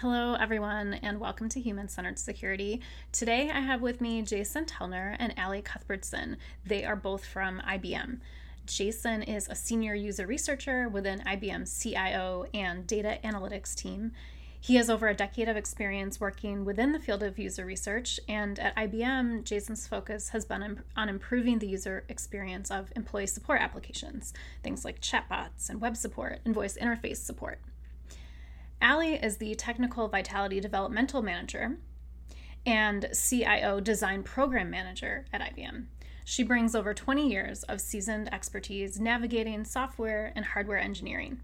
Hello everyone, and welcome to Human-Centered Security. Today I have with me Jason Telner and Allie Cuthbertson. They are both from IBM. Jason is a senior user researcher within IBM's CIO and data analytics team. He has over a decade of experience working within the field of user research, and at IBM, Jason's focus has been on improving the user experience of employee support applications, things like chatbots and web support and voice interface support. Allie is the Technical Vitality Developmental Manager and CIO Design Program Manager at IBM. She brings over 20 years of seasoned expertise navigating software and hardware engineering.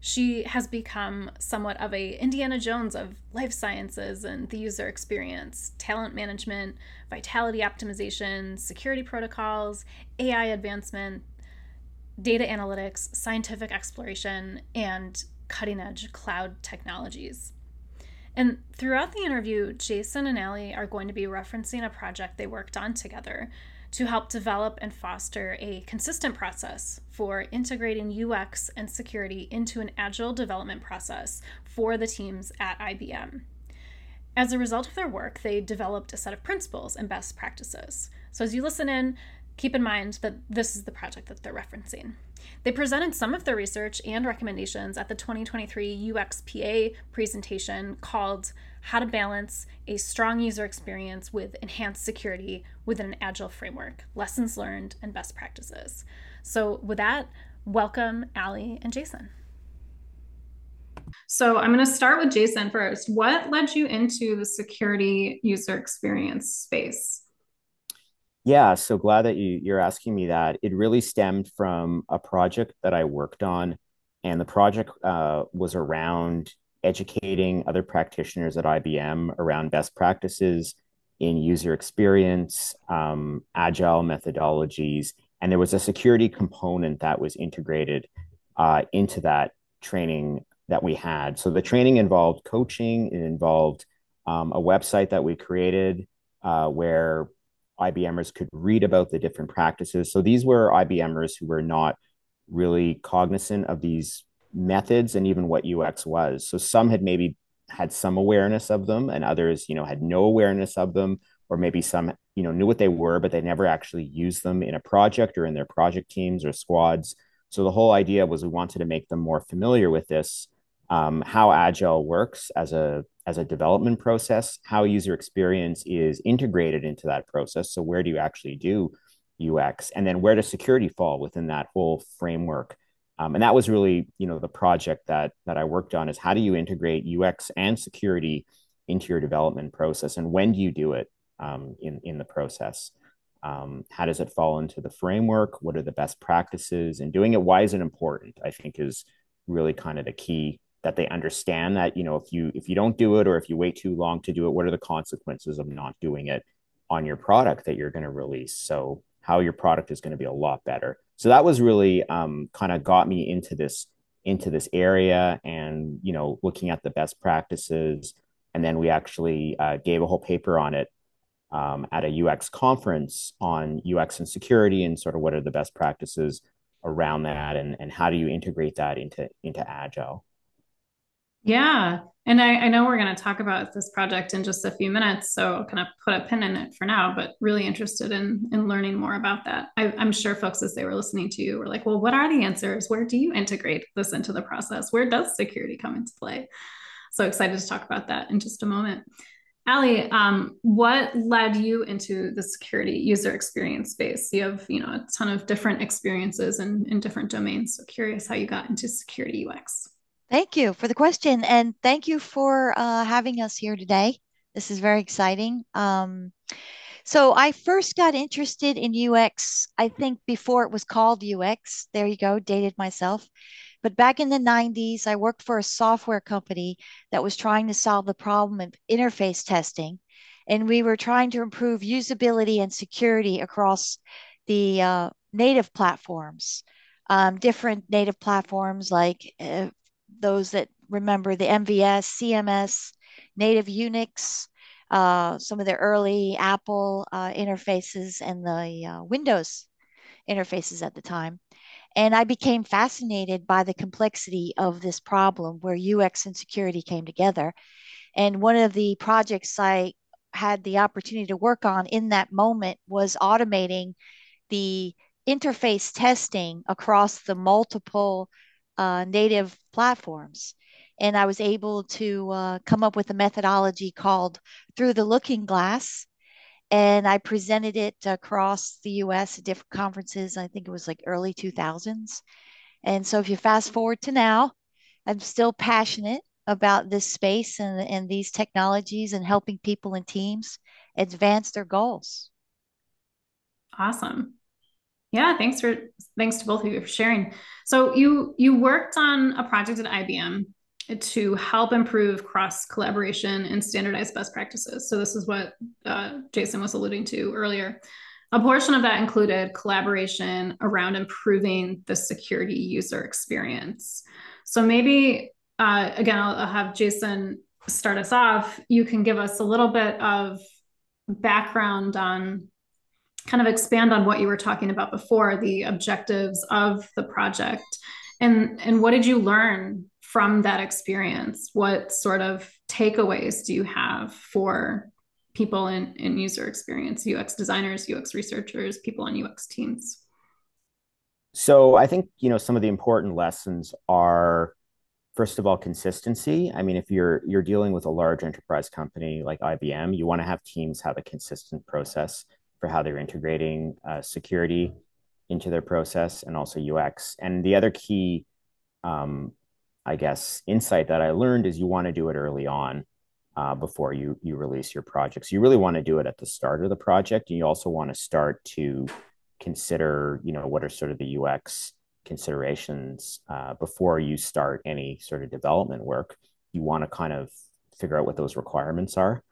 She has become somewhat of an Indiana Jones of life sciences and the user experience, talent management, vitality optimization, security protocols, AI advancement, data analytics, scientific exploration, and cutting-edge cloud technologies. And throughout the interview, Jason and Allie are going to be referencing a project they worked on together to help develop and foster a consistent process for integrating UX and security into an agile development process for the teams at IBM. As a result of their work, they developed a set of principles and best practices. So as you listen in, keep in mind that this is the project that they're referencing. They presented some of their research and recommendations at the 2023 UXPA presentation called How to Balance a Strong User Experience with Enhanced Security Within an Agile Framework, Lessons Learned and Best Practices. So with that, welcome Allie and Jason. So I'm going to start with Jason first. What led you into the security user experience space? Yeah, so glad that you're asking me that. It really stemmed from a project that I worked on, and the project was around educating other practitioners at IBM around best practices in user experience, agile methodologies, and there was a security component that was integrated into that training that we had. So the training involved coaching, it involved a website that we created where IBMers could read about the different practices. So these were IBMers who were not really cognizant of these methods and even what UX was. So some had maybe had some awareness of them, and others, had no awareness of them, or maybe some, knew what they were, but they never actually used them in a project or in their project teams or squads. So the whole idea was we wanted to make them more familiar with this, how Agile works as a development process, how user experience is integrated into that process. So where do you actually do UX? And then where does security fall within that whole framework? And that was really, the project that I worked on, is how do you integrate UX and security into your development process? And when do you do it in the process? How does it fall into the framework? What are the best practices in doing it? Why is it important, I think, is really kind of the key, that they understand that, if you don't do it, or if you wait too long to do it, what are the consequences of not doing it on your product that you're going to release? So how your product is going to be a lot better. So that was really kind of got me into this area, and, looking at the best practices. And then we actually gave a whole paper on it at a UX conference on UX and security, and sort of what are the best practices around that, and how do you integrate that into Agile. Yeah. And I know we're going to talk about this project in just a few minutes, so I'll kind of put a pin in it for now, but really interested in learning more about that. I'm sure folks, as they were listening to you, were like, well, what are the answers? Where do you integrate this into the process? Where does security come into play? So excited to talk about that in just a moment. Allie, what led you into the security user experience space? You have, a ton of different experiences in different domains. So curious how you got into security UX. Thank you for the question, and thank you for having us here today. This is very exciting. So I first got interested in UX, I think before it was called UX. There you go, dated myself. But back in the 90s, I worked for a software company that was trying to solve the problem of interface testing. And we were trying to improve usability and security across the native platforms, different native platforms like those that remember the MVS, CMS, native Unix, some of the early Apple interfaces, and the Windows interfaces at the time. And I became fascinated by the complexity of this problem where UX and security came together. And one of the projects I had the opportunity to work on in that moment was automating the interface testing across the multiple native platforms. And I was able to come up with a methodology called Through the Looking Glass. And I presented it across the US at different conferences. I think it was like early 2000s. And so if you fast forward to now, I'm still passionate about this space and these technologies and helping people and teams advance their goals. Awesome. Yeah, thanks to both of you for sharing. So you worked on a project at IBM to help improve cross-collaboration and standardize best practices. So this is what Jason was alluding to earlier. A portion of that included collaboration around improving the security user experience. So maybe, again, I'll have Jason start us off. You can give us a little bit of background on, kind of expand on what you were talking about before, the objectives of the project. And what did you learn from that experience? What sort of takeaways do you have for people in user experience, UX designers, UX researchers, people on UX teams? So I think, you know, some of the important lessons are, first of all, consistency. I mean, if you're dealing with a large enterprise company like IBM, you want to have teams have a consistent process for how they're integrating security into their process and also UX. And the other key I guess, insight that I learned is you want to do it early on before you release your projects. You really want to do it at the start of the project. And you also want to start to consider, you know, what are sort of the UX considerations before you start any sort of development work. You want to kind of figure out what those requirements are.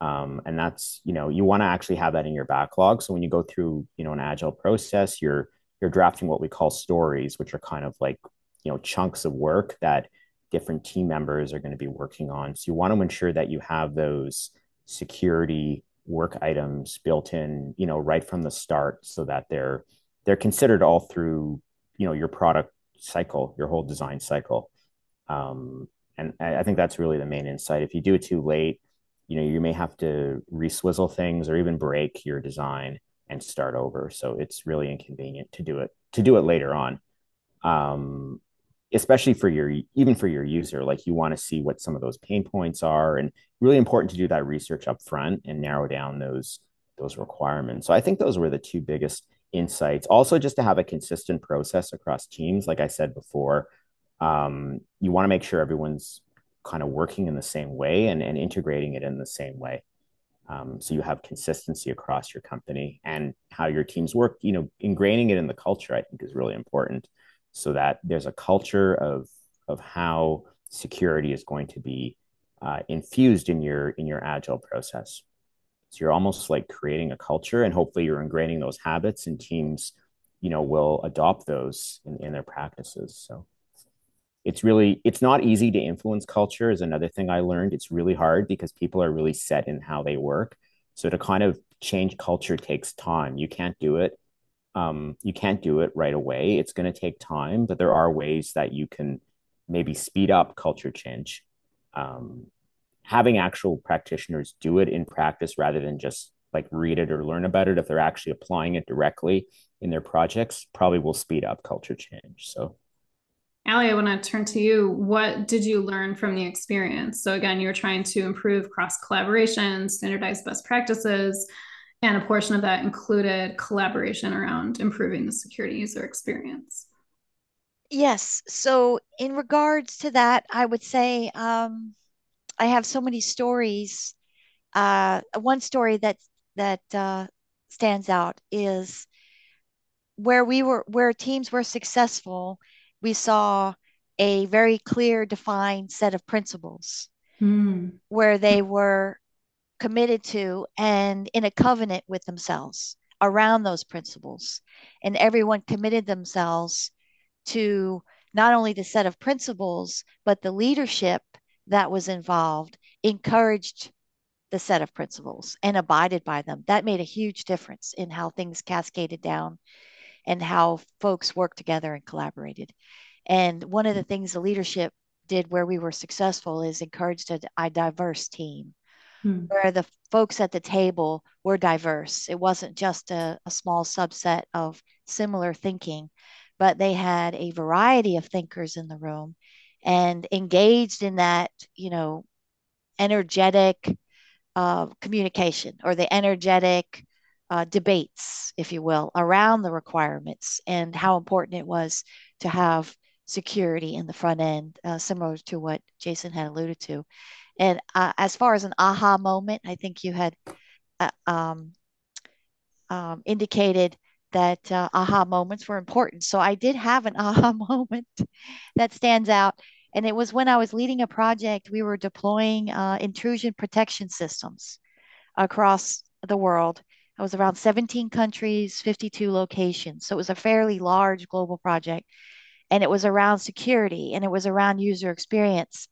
And that's, you know, you want to actually have that in your backlog. So when you go through, you know, an agile process, you're drafting what we call stories, which are kind of like, you know, chunks of work that different team members are going to be working on. So you want to ensure that you have those security work items built in, you know, right from the start, so that they're considered all through, you know, your product cycle, your whole design cycle. And I think that's really the main insight. If you do it too late, you know, you may have to re-swizzle things or even break your design and start over. So it's really inconvenient to do it later on. Especially even for your user, like you want to see what some of those pain points are, and really important to do that research up front and narrow down those requirements. So I think those were the two biggest insights. Also, just to have a consistent process across teams. Like I said before, you want to make sure everyone's kind of working in the same way and integrating it in the same way. So you have consistency across your company and how your teams work, you know, ingraining it in the culture, I think, is really important. So that there's a culture of how security is going to be infused in your agile process. So you're almost like creating a culture, and hopefully you're ingraining those habits, and teams, you know, will adopt those in their practices. So it's not easy to influence culture is another thing I learned. It's really hard because people are really set in how they work. So to kind of change culture takes time. You can't do it right away. It's going to take time, but there are ways that you can maybe speed up culture change. Having actual practitioners do it in practice rather than just like read it or learn about it, if they're actually applying it directly in their projects, probably will speed up culture change. So, Allie, I want to turn to you. What did you learn from the experience? So again, you're trying to improve cross-collaboration, standardize best practices, and a portion of that included collaboration around improving the security user experience. Yes. So in regards to that, I would say I have so many stories. One story that stands out is where teams were successful, we saw a very clear, defined set of principles where they were committed to and in a covenant with themselves around those principles. And everyone committed themselves to not only the set of principles, but the leadership that was involved encouraged the set of principles and abided by them. That made a huge difference in how things cascaded down. and how folks worked together and collaborated. And one of the things the leadership did where we were successful is encouraged a diverse team, where the folks at the table were diverse. It wasn't just a small subset of similar thinking, but they had a variety of thinkers in the room and engaged in that, you know, energetic communication or the energetic debates, if you will, around the requirements and how important it was to have security in the front end, similar to what Jason had alluded to. And as far as an aha moment, I think you had indicated that aha moments were important. So I did have an aha moment that stands out. And it was when I was leading a project, we were deploying intrusion protection systems across the world. It was around 17 countries, 52 locations. So it was a fairly large global project. And it was around security and it was around user experience.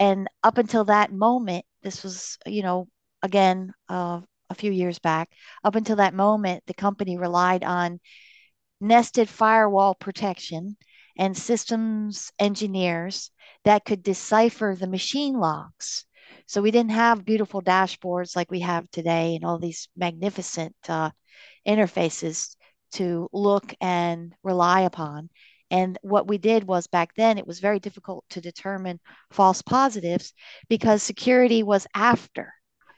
And up until that moment, this was, you know, again, a few years back, up until that moment, the company relied on nested firewall protection and systems engineers that could decipher the machine logs. So we didn't have beautiful dashboards like we have today and all these magnificent interfaces to look and rely upon. And what we did was back then, it was very difficult to determine false positives because security was after,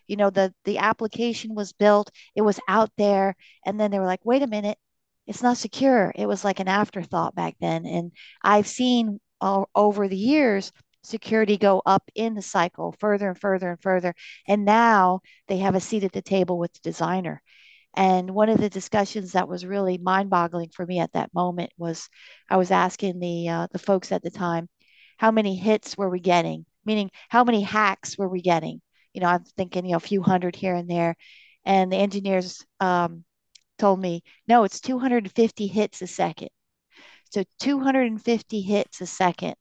you know, the application was built, it was out there. And then they were like, wait a minute, it's not secure. It was like an afterthought back then. And I've seen over the years, security go up in the cycle further and further and further. And now they have a seat at the table with the designer. And one of the discussions that was really mind-boggling for me at that moment was I was asking the folks at the time, how many hits were we getting? Meaning, how many hacks were we getting? You know, I'm thinking, you know, a few hundred here and there. And the engineers told me, no, it's 250 hits a second. So 250 hits a second.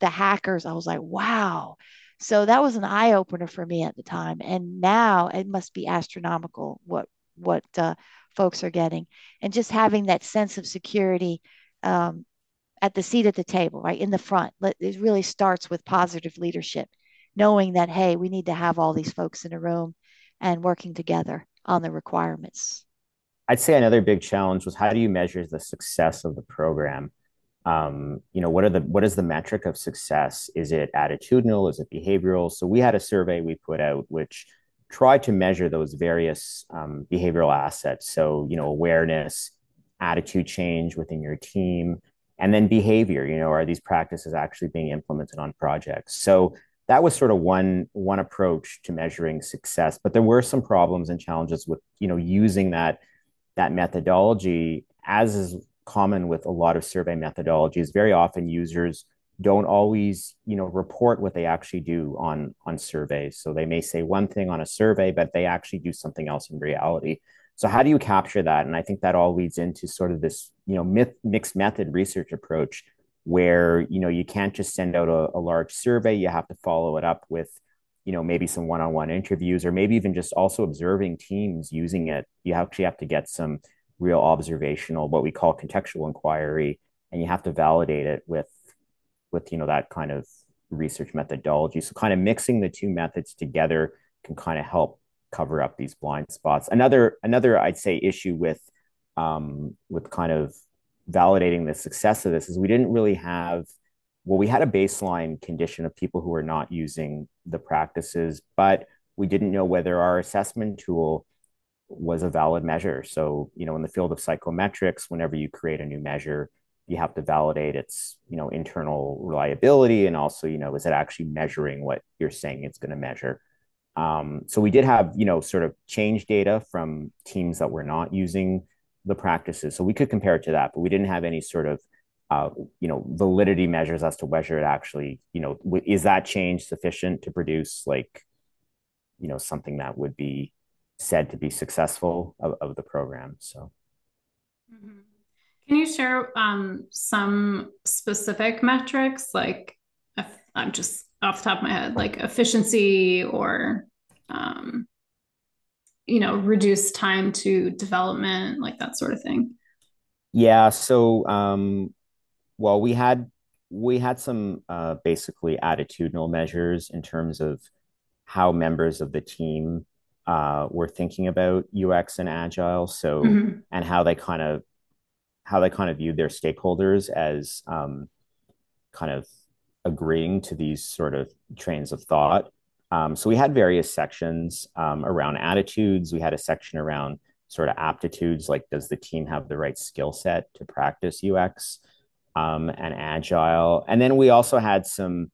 The hackers, I was like, wow. So that was an eye-opener for me at the time. And now it must be astronomical what folks are getting, and just having that sense of security at the seat at the table, right in the front. It really starts with positive leadership, knowing that, hey, we need to have all these folks in a room and working together on the requirements. I'd say another big challenge was, how do you measure the success of the program? You know, what is the metric of success? Is it attitudinal? Is it behavioral? So we had a survey we put out, which try to measure those various behavioral assets. So, you know, awareness, attitude change within your team, and then behavior, you know, are these practices actually being implemented on projects? So that was sort of one approach to measuring success, but there were some problems and challenges with, you know, using that methodology. As is common with a lot of survey methodologies, very often users don't always, you know, report what they actually do on surveys. So they may say one thing on a survey, but they actually do something else in reality. So how do you capture that? And I think that all leads into sort of this, you know, mixed method research approach where, you know, you can't just send out a large survey. You have to follow it up with, you know, maybe some one-on-one interviews, or maybe even just also observing teams using it. You actually have to get some real observational, what we call contextual inquiry, and you have to validate it with you know, that kind of research methodology. So kind of mixing the two methods together can kind of help cover up these blind spots. Another I'd say issue with kind of validating the success of this is we didn't really have, well, we had a baseline condition of people who were not using the practices, but we didn't know whether our assessment tool was a valid measure. So, you know, in the field of psychometrics, whenever you create a new measure, you have to validate its, you know, internal reliability, and also, you know, is it actually measuring what you're saying it's going to measure? So we did have, you know, sort of change data from teams that were not using the practices, so we could compare it to that, but we didn't have any sort of, you know, validity measures as to whether it actually, you know, is that change sufficient to produce, like, you know, something that would be said to be successful of the program. So. Mm-hmm. Can you share some specific metrics, like I'm just off the top of my head, like efficiency or, you know, reduced time to development, like that sort of thing? Yeah. So, well, we had some basically attitudinal measures in terms of how members of the team were thinking about UX and Agile. So, mm-hmm. and how they kind of viewed their stakeholders as kind of agreeing to these sort of trains of thought. So we had various sections around attitudes. We had a section around sort of aptitudes, like does the team have the right skill set to practice UX and Agile? And then we also had some,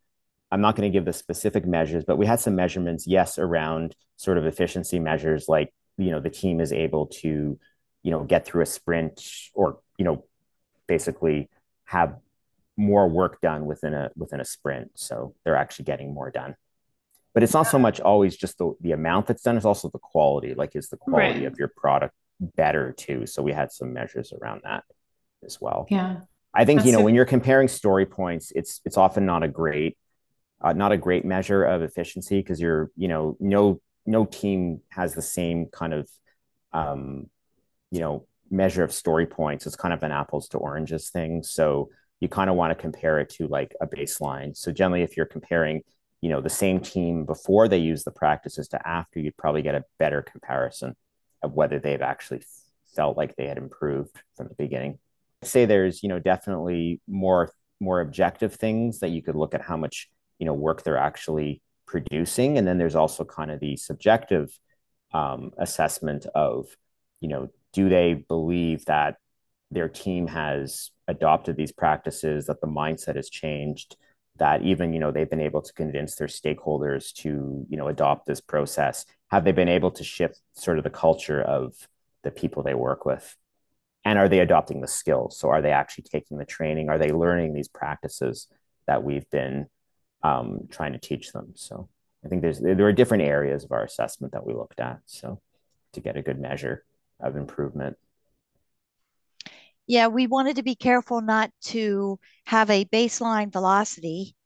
I'm not going to give the specific measures, but we had some measurements, yes, around sort of efficiency measures, like, you know, the team is able to, you know, get through a sprint or, you know, basically have more work done within a sprint. So they're actually getting more done. But it's not so much always just the amount that's done, it's also the quality. Like, is the quality of your product better too? So we had some measures around that as well. Yeah. I think, you know, when you're comparing story points, it's often not a great measure of efficiency, because you're, you know, no team has the same kind of, you know, measure of story points. It's kind of an apples to oranges thing. So you kind of want to compare it to like a baseline. So generally, if you're comparing, you know, the same team before they use the practices to after, you'd probably get a better comparison of whether they've actually felt like they had improved from the beginning. I'd say there's, you know, definitely more objective things that you could look at how much, you know, work they're actually producing. And then there's also kind of the subjective assessment of, you know, do they believe that their team has adopted these practices, that the mindset has changed, that even, you know, they've been able to convince their stakeholders to, you know, adopt this process. Have they been able to shift sort of the culture of the people they work with? And are they adopting the skills? So are they actually taking the training? Are they learning these practices that we've been trying to teach them? So I think there are different areas of our assessment that we looked at, so to get a good measure of improvement. Yeah, we wanted to be careful not to have a baseline velocity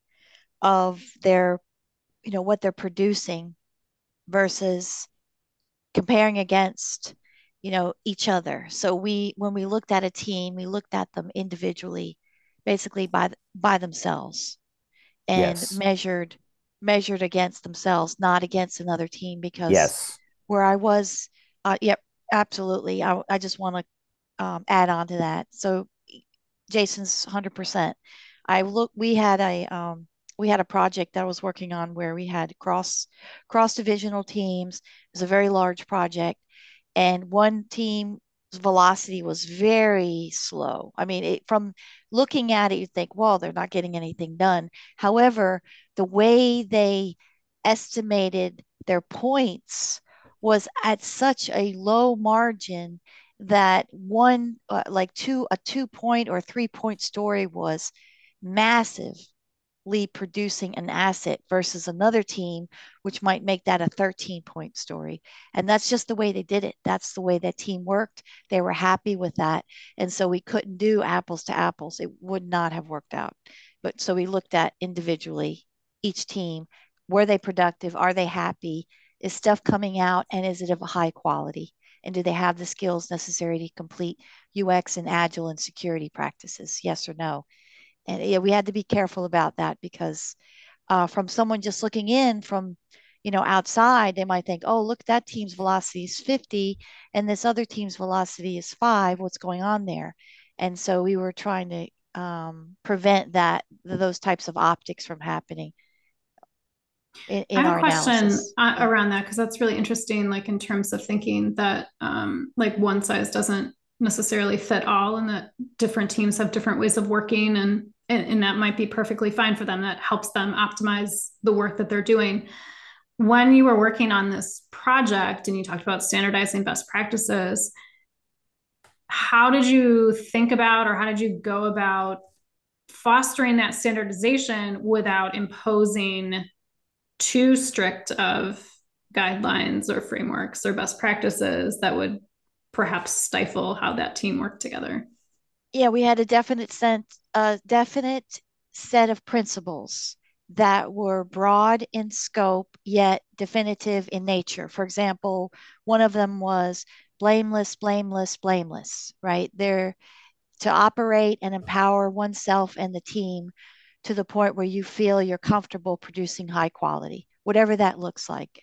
of their, you know, what they're producing versus comparing against, you know, each other. So when we looked at a team, we looked at them individually, basically by themselves, and yes, measured against themselves, not against another team. Because yes, where I was, yep, absolutely. I just want to add on to that. So Jason's 100%. We had a project that I was working on where we had cross divisional teams. It was a very large project, and one team's velocity was very slow. I mean, from looking at it, you'd think, well, they're not getting anything done. However, the way they estimated their points was at such a low margin that one, like a 2 point or 3 point story was massively producing an asset versus another team, which might make that a 13 point story. And that's just the way they did it. That's the way that team worked. They were happy with that. And so we couldn't do apples to apples. It would not have worked out. But so we looked at individually each team. Were they productive? Are they happy? Is stuff coming out? And is it of a high quality? And do they have the skills necessary to complete UX and Agile and security practices? Yes or no? And yeah, we had to be careful about that, because from someone just looking in from, you know, outside, they might think, oh, look, that team's velocity is 50 and this other team's velocity is 5. What's going on there? And so we were trying to prevent that, those types of optics from happening. I have a question around that, because that's really interesting, like in terms of thinking that like one size doesn't necessarily fit all, and that different teams have different ways of working, and that might be perfectly fine for them. That helps them optimize the work that they're doing. When you were working on this project and you talked about standardizing best practices, how did you think about, or how did you go about fostering that standardization without imposing too strict of guidelines or frameworks or best practices that would perhaps stifle how that team worked together? Yeah, we had a definite set of principles that were broad in scope, yet definitive in nature. For example, one of them was blameless, blameless, blameless, right? There, to operate and empower oneself and the team to the point where you feel you're comfortable producing high quality, whatever that looks like.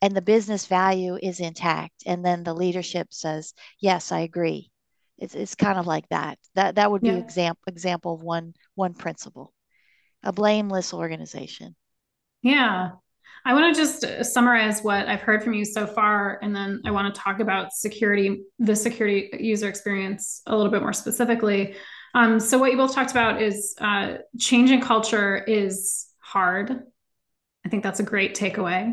And the business value is intact. And then the leadership says, yes, I agree. It's kind of like that. That would be an example of one principle, a blameless organization. Yeah. I want to just summarize what I've heard from you so far. And then I want to talk about security, the security user experience a little bit more specifically. So what you both talked about is changing culture is hard. I think that's a great takeaway.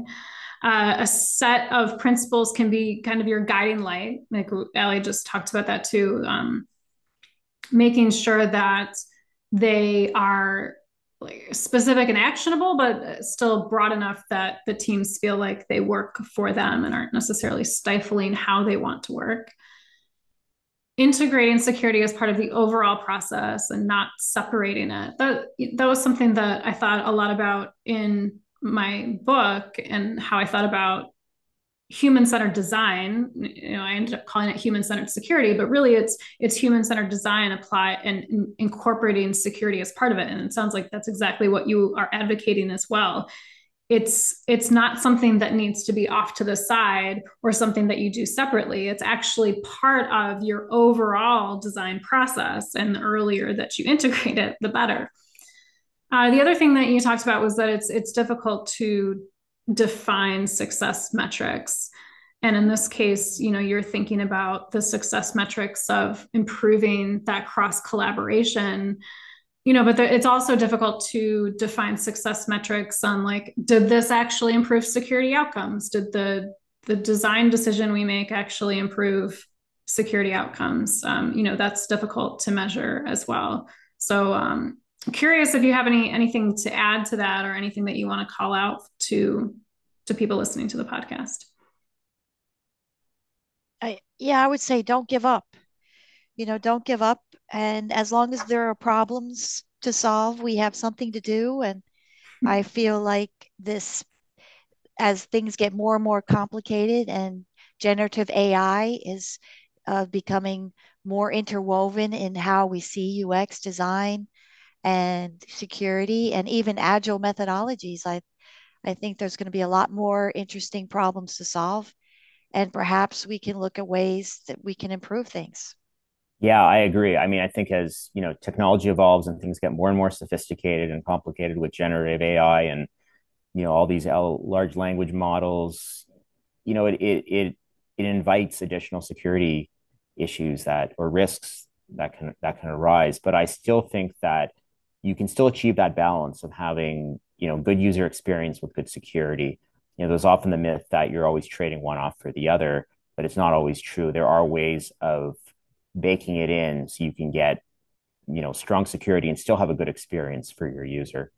A set of principles can be kind of your guiding light. Like Allie just talked about that too. Making sure that they are specific and actionable, but still broad enough that the teams feel like they work for them and aren't necessarily stifling how they want to work. Integrating security as part of the overall process and not separating it. That was something that I thought a lot about in my book and how I thought about human-centered design. You know, I ended up calling it human-centered security, but really it's human-centered design apply and incorporating security as part of it. And it sounds like that's exactly what you are advocating as well. It's not something that needs to be off to the side or something that you do separately. It's actually part of your overall design process, and the earlier that you integrate it, the better. The other thing that you talked about was that it's difficult to define success metrics. And in this case, you know, you're thinking about the success metrics of improving that cross collaboration, you know, but it's also difficult to define success metrics on like, did this actually improve security outcomes? Did the design decision we make actually improve security outcomes? You know, that's difficult to measure as well. So, I'm curious if you have anything to add to that or anything that you want to call out to people listening to the podcast. I would say don't give up. You know, don't give up. And as long as there are problems to solve, we have something to do. And I feel like this, as things get more and more complicated and generative AI is becoming more interwoven in how we see UX design and security and even agile methodologies, I think there's going to be a lot more interesting problems to solve. And perhaps we can look at ways that we can improve things. Yeah, I agree. I mean, I think as you know, technology evolves and things get more and more sophisticated and complicated with generative AI and you know all these large language models, you know, it invites additional security issues that or risks that can arise. But I still think that you can still achieve that balance of having, you know, good user experience with good security. You know, there's often the myth that you're always trading one off for the other, but it's not always true. There are ways of baking it in so you can get, you know, strong security and still have a good experience for your user.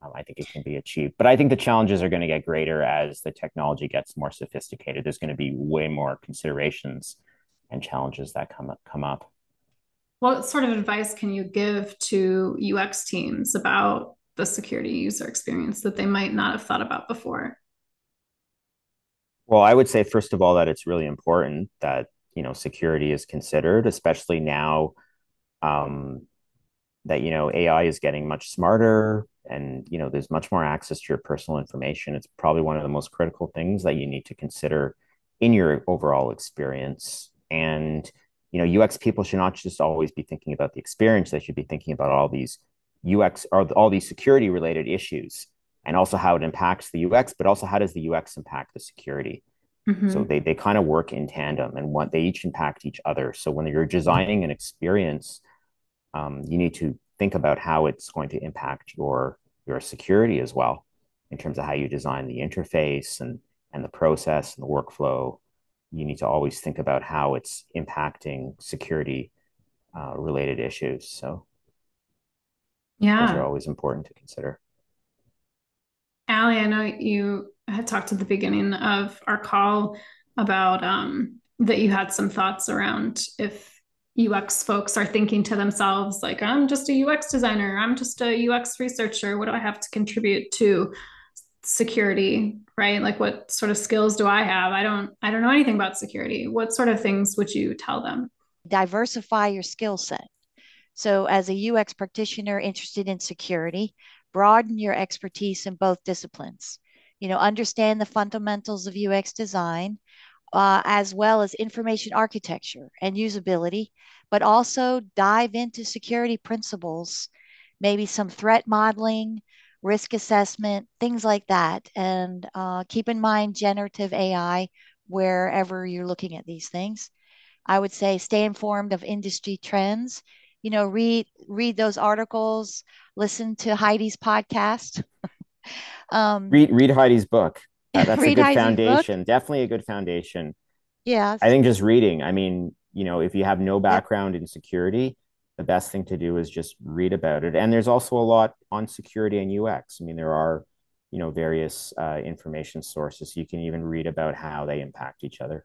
I think it can be achieved, but I think the challenges are going to get greater as the technology gets more sophisticated. There's going to be way more considerations and challenges that come up. What sort of advice can you give to UX teams about the security user experience that they might not have thought about before? Well, I would say, first of all, that it's really important that, you know, security is considered, especially now that, you know, AI is getting much smarter and, you know, there's much more access to your personal information. It's probably one of the most critical things that you need to consider in your overall experience. And you know, UX people should not just always be thinking about the experience. They should be thinking about all these UX or all these security related issues and also how it impacts the UX, but also how does the UX impact the security? Mm-hmm. So they kind of work in tandem and they each impact each other. So when you're designing an experience, you need to think about how it's going to impact your security as well in terms of how you design the interface and the process and the workflow. You need to always think about how it's impacting security related issues. So yeah, those are always important to consider. Allie, I know you had talked at the beginning of our call about that you had some thoughts around if UX folks are thinking to themselves, like, I'm just a UX designer, I'm just a UX researcher, what do I have to contribute to security, right? Like what sort of skills do I have? I don't know anything about security. What sort of things would you tell them? diversify your skill set. So as a UX practitioner interested in security, broaden your expertise in both disciplines. You know, understand the fundamentals of UX design, as well as information architecture and usability, but also dive into security principles, maybe some threat modeling, risk assessment, things like that. And keep in mind generative AI wherever you're looking at these things. I would say stay informed of industry trends. You know, read those articles, listen to Heidi's podcast. Read Heidi's book. That's a good Heidi's foundation. Book. Definitely a good foundation. Yeah. I think just reading. I mean, you know, if you have no background in security, the best thing to do is just read about it. And there's also a lot on security and UX. I mean, there are, you know, various information sources. You can even read about how they impact each other.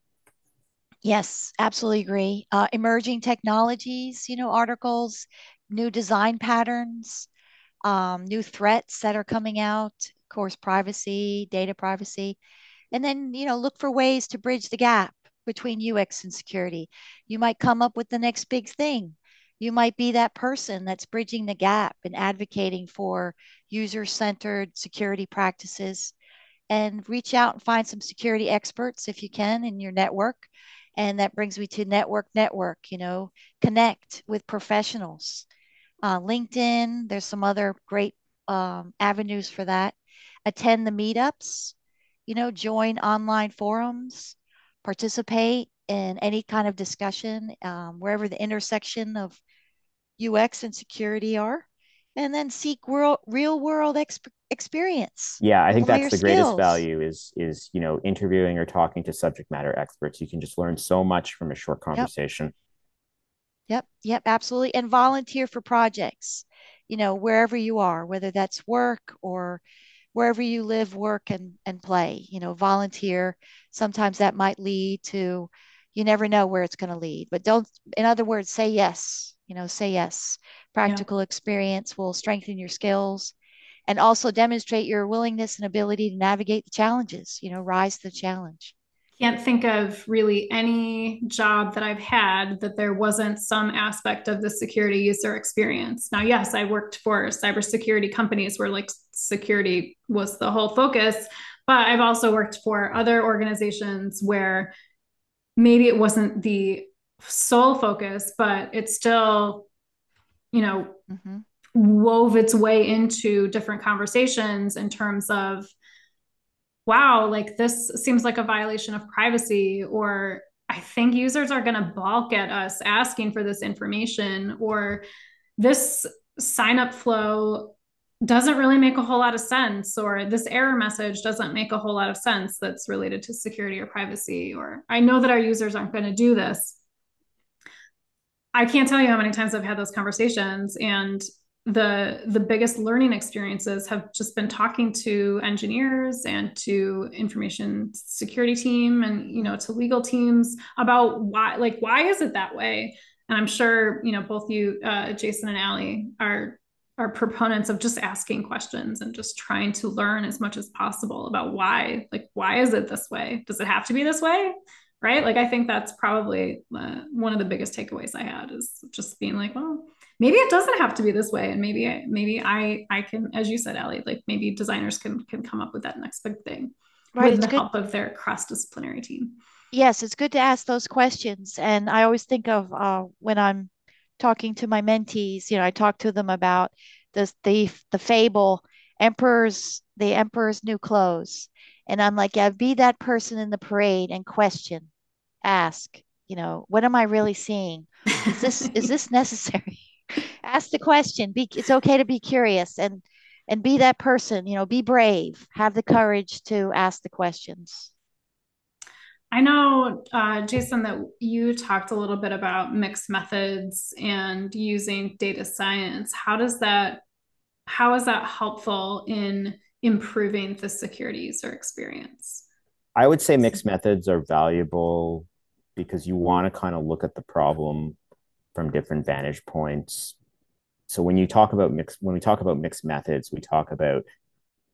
Yes, absolutely agree. Emerging technologies, you know, articles, new design patterns, new threats that are coming out, of course, privacy, data privacy. And then, you know, look for ways to bridge the gap between UX and security. You might come up with the next big thing. You might be that person that's bridging the gap and advocating for user-centered security practices. And reach out and find some security experts if you can in your network. And that brings me to network, you know, connect with professionals. LinkedIn, there's some other great avenues for that. Attend the meetups, you know, join online forums, participate in any kind of discussion, wherever the intersection of UX and security are. And then seek real world experience. Yeah, I think that's the greatest value is, you know, interviewing or talking to subject matter experts. You can just learn so much from a short conversation. Yep, absolutely. And volunteer for projects, you know, wherever you are, whether that's work or wherever you live, work and play, you know, volunteer. Sometimes that might lead to, you never know where it's going to lead, but don't, in other words, say yes. You know, say yes. Practical experience will strengthen your skills and also demonstrate your willingness and ability to navigate the challenges, you know, rise to the challenge. Can't think of really any job that I've had that there wasn't some aspect of the security user experience. Now, yes, I worked for cybersecurity companies where like security was the whole focus, but I've also worked for other organizations where maybe it wasn't the sole focus, but it still, you know, wove its way into different conversations in terms of, wow, like this seems like a violation of privacy, or I think users are going to balk at us asking for this information, or this sign-up flow doesn't really make a whole lot of sense, or this error message doesn't make a whole lot of sense that's related to security or privacy, or I know that our users aren't going to do this. I can't tell you how many times I've had those conversations, and the biggest learning experiences have just been talking to engineers and to information security team and, you know, to legal teams about why is it that way? And I'm sure, you know, both you, Jason and Allie are proponents of just asking questions and just trying to learn as much as possible about why, like, why is it this way? Does it have to be this way? Right? Like, I think that's probably one of the biggest takeaways I had is just being like, well, maybe it doesn't have to be this way. And maybe I can, as you said, Allie, like maybe designers can come up with that next big thing with the help of their cross-disciplinary team. Yes. It's good to ask those questions. And I always think of when I'm talking to my mentees, you know, I talk to them about this, the fable, the emperor's new clothes. And I'm like, yeah, be that person in the parade and question, ask, you know, what am I really seeing? Is this necessary? Ask the question. It's okay to be curious and be that person, you know, be brave, have the courage to ask the questions. I know, Jason, that you talked a little bit about mixed methods and using data science. How is that helpful in improving the security user experience? I would say mixed methods are valuable because you want to kind of look at the problem from different vantage points. So when we talk about mixed methods, we talk about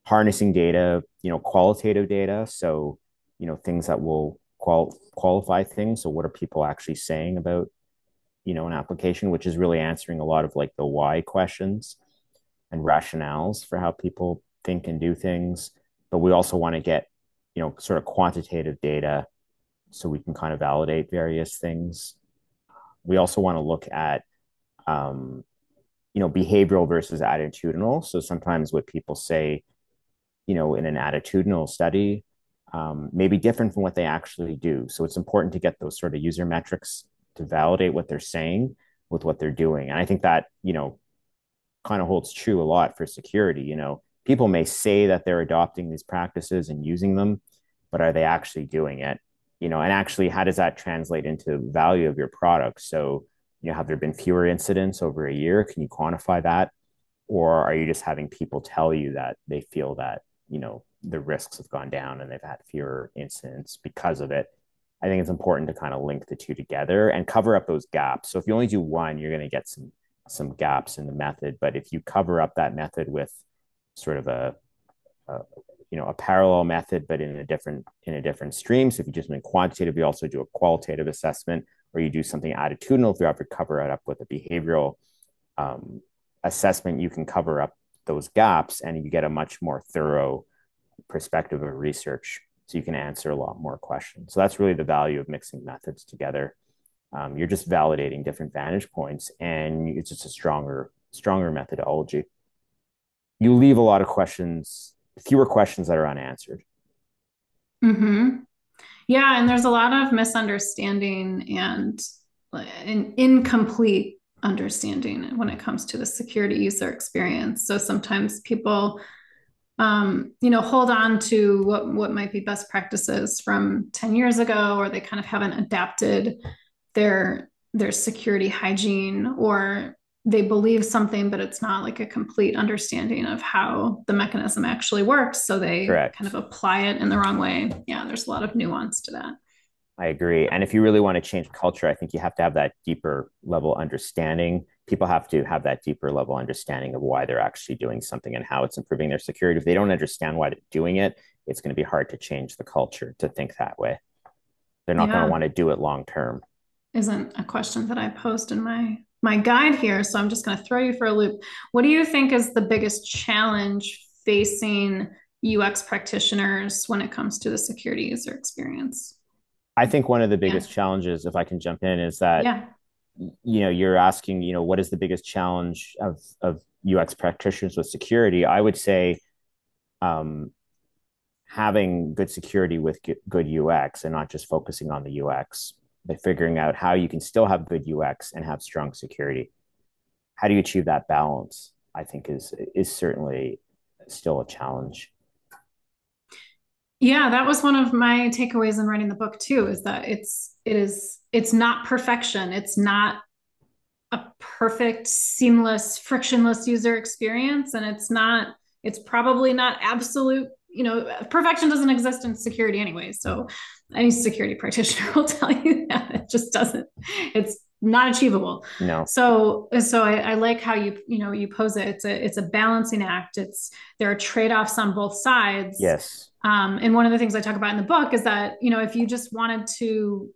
harnessing data, you know, qualitative data. So, you know, things that will qualify things. So what are people actually saying about you know, an application, which is really answering a lot of like the why questions and rationales for how people think and do things. But we also want to get, you know, sort of quantitative data so we can kind of validate various things. We also want to look at, you know, behavioral versus attitudinal. So sometimes what people say, you know, in an attitudinal study may be different from what they actually do. So it's important to get those sort of user metrics to validate what they're saying with what they're doing. And I think that, you know, kind of holds true a lot for security. You know, people may say that they're adopting these practices and using them, but are they actually doing it? You know, and actually, how does that translate into value of your product? So, you know, have there been fewer incidents over a year? Can you quantify that? Or are you just having people tell you that they feel that, you know, the risks have gone down and they've had fewer incidents because of it? I think it's important to kind of link the two together and cover up those gaps. So if you only do one, you're going to get some gaps in the method. But if you cover up that method with sort of a you know, a parallel method, but in a different stream. So if you just do quantitative, you also do a qualitative assessment, or you do something attitudinal. If you have to cover it up with a behavioral assessment, you can cover up those gaps and you get a much more thorough perspective of research. So you can answer a lot more questions. So that's really the value of mixing methods together. You're just validating different vantage points, and it's just a stronger methodology. You leave a lot of questions, fewer questions that are unanswered. Mm-hmm. Yeah, and there's a lot of misunderstanding and an incomplete understanding when it comes to the security user experience. So sometimes people, you know, hold on to what might be best practices from 10 years ago, or they kind of haven't adapted their security hygiene, or they believe something, but it's not like a complete understanding of how the mechanism actually works. So they kind of apply it in the wrong way. Yeah, there's a lot of nuance to that. I agree. And if you really want to change culture, I think you have to have that deeper level understanding. People have to have that deeper level understanding of why they're actually doing something and how it's improving their security. If they don't understand why they're doing it, it's going to be hard to change the culture to think that way. They're not going to want to do it long term. Isn't a question that I post in my guide here. So I'm just going to throw you for a loop. What do you think is the biggest challenge facing UX practitioners when it comes to the security user experience? I think one of the biggest challenges, if I can jump in, is that, you know, you're asking, you know, what is the biggest challenge of UX practitioners with security? I would say having good security with good UX and not just focusing on the UX, but figuring out how you can still have good UX and have strong security. How do you achieve that balance? I think is certainly still a challenge. Yeah, that was one of my takeaways in writing the book too, is that it's not perfection. It's not a perfect, seamless, frictionless user experience. And it's probably not absolute, you know, perfection doesn't exist in security anyway. So any security practitioner will tell you that it just doesn't, it's not achievable. No. So I like how you pose it. It's a balancing act. There are trade-offs on both sides. Yes. And one of the things I talk about in the book is that, you know, if you just wanted to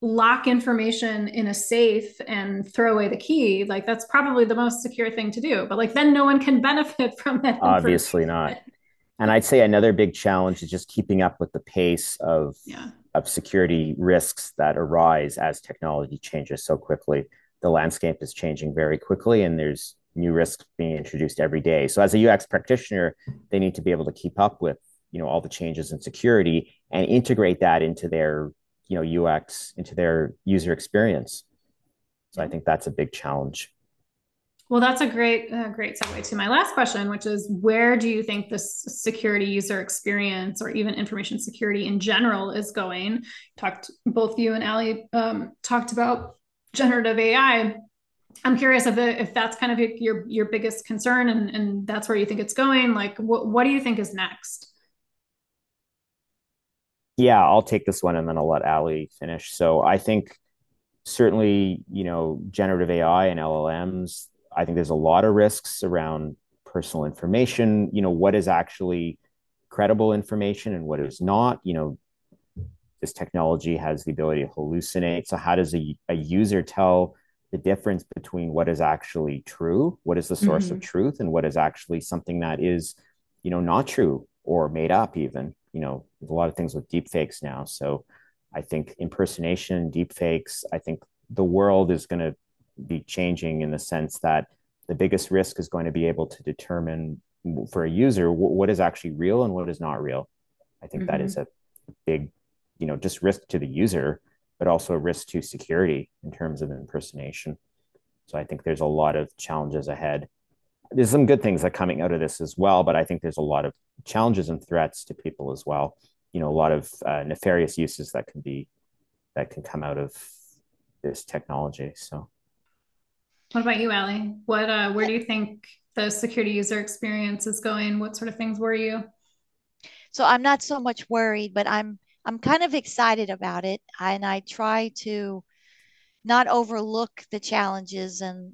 lock information in a safe and throw away the key, like that's probably the most secure thing to do, but like, then no one can benefit from that. Obviously not. And I'd say another big challenge is just keeping up with the pace of security risks that arise as technology changes so quickly. The landscape is changing very quickly, and there's new risks being introduced every day. So as a UX practitioner, they need to be able to keep up with, you know, all the changes in security and integrate that into their, you know, UX, into their user experience. So I think that's a big challenge. Well, that's a great segue to my last question, which is, where do you think this security user experience, or even information security in general, is going? Both you and Allie talked about generative AI. I'm curious if that's kind of your biggest concern and that's where you think it's going. Like, what do you think is next? Yeah, I'll take this one and then I'll let Allie finish. So I think certainly, you know, generative AI and LLMs, I think there's a lot of risks around personal information, you know, what is actually credible information and what is not. You know, this technology has the ability to hallucinate. So how does a user tell the difference between what is actually true, what is the source of truth, and what is actually something that is, you know, not true or made up even. You know, there's a lot of things with deepfakes now. So I think impersonation, deepfakes, I think the world is going to be changing in the sense that the biggest risk is going to be able to determine for a user what is actually real and what is not real. I think that is a big, you know, just risk to the user, but also a risk to security in terms of impersonation. So I think there's a lot of challenges ahead. There's some good things that are coming out of this as well, but I think there's a lot of challenges and threats to people as well. You know, a lot of nefarious uses that can be, that can come out of this technology. So. What about you, Allie? What, where do you think the security user experience is going? What sort of things worry you? So I'm not so much worried, but I'm kind of excited about it. And I try to not overlook the challenges and,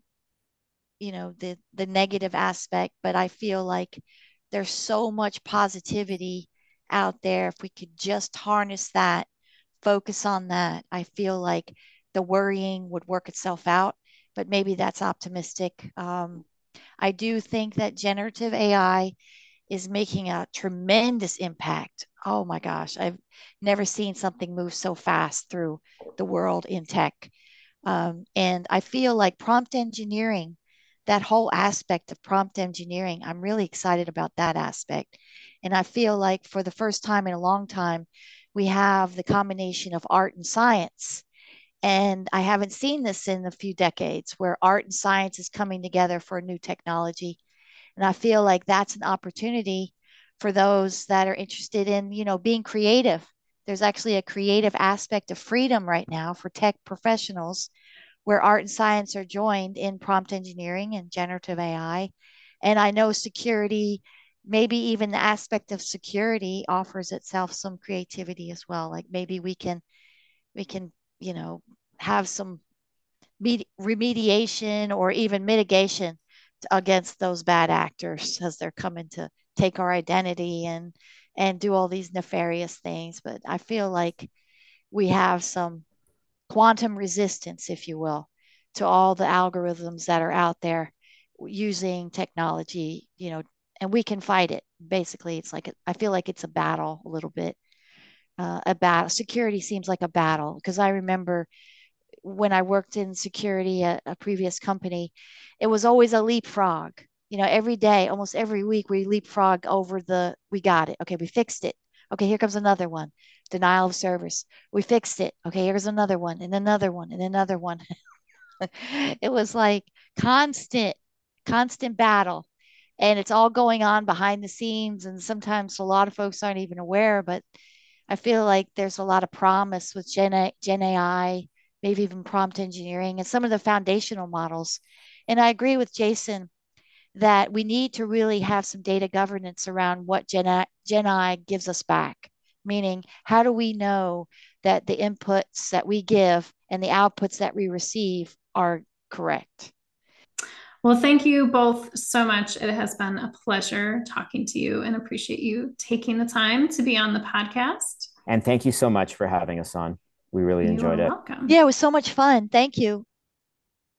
you know, the negative aspect, but I feel like there's so much positivity out there. If we could just harness that, focus on that, I feel like the worrying would work itself out, but maybe that's optimistic. I do think that generative AI is making a tremendous impact. Oh my gosh, I've never seen something move so fast through the world in tech. And I feel like prompt engineering, that whole aspect of prompt engineering, I'm really excited about that aspect. And I feel like for the first time in a long time, we have the combination of art and science. And I haven't seen this in a few decades, where art and science is coming together for a new technology. And I feel like that's an opportunity for those that are interested in, you know, being creative. There's actually a creative aspect of freedom right now for tech professionals, where art and science are joined in prompt engineering and generative AI. And I know security, maybe even the aspect of security offers itself some creativity as well. Like maybe we can, you know, have some remediation or even mitigation against those bad actors as they're coming to take our identity and do all these nefarious things. But I feel like we have some quantum resistance, if you will, to all the algorithms that are out there using technology, you know, and we can fight it. Basically, it's like, I feel like it's a battle a little bit. A battle. Security seems like a battle, because I remember when I worked in security at a previous company, it was always a leapfrog. You know, every day, almost every week, we leapfrog over we got it. Okay, we fixed it. Okay, here comes another one. Denial of service. We fixed it. Okay, here's another one, and another one, and another one. It was like constant battle. And it's all going on behind the scenes. And sometimes a lot of folks aren't even aware, but I feel like there's a lot of promise with Gen AI, maybe even prompt engineering and some of the foundational models. And I agree with Jason that we need to really have some data governance around what Gen AI gives us back, meaning how do we know that the inputs that we give and the outputs that we receive are correct? Well, thank you both so much. It has been a pleasure talking to you, and appreciate you taking the time to be on the podcast. And thank you so much for having us on. We really enjoyed it. You're welcome. Yeah, it was so much fun. Thank you.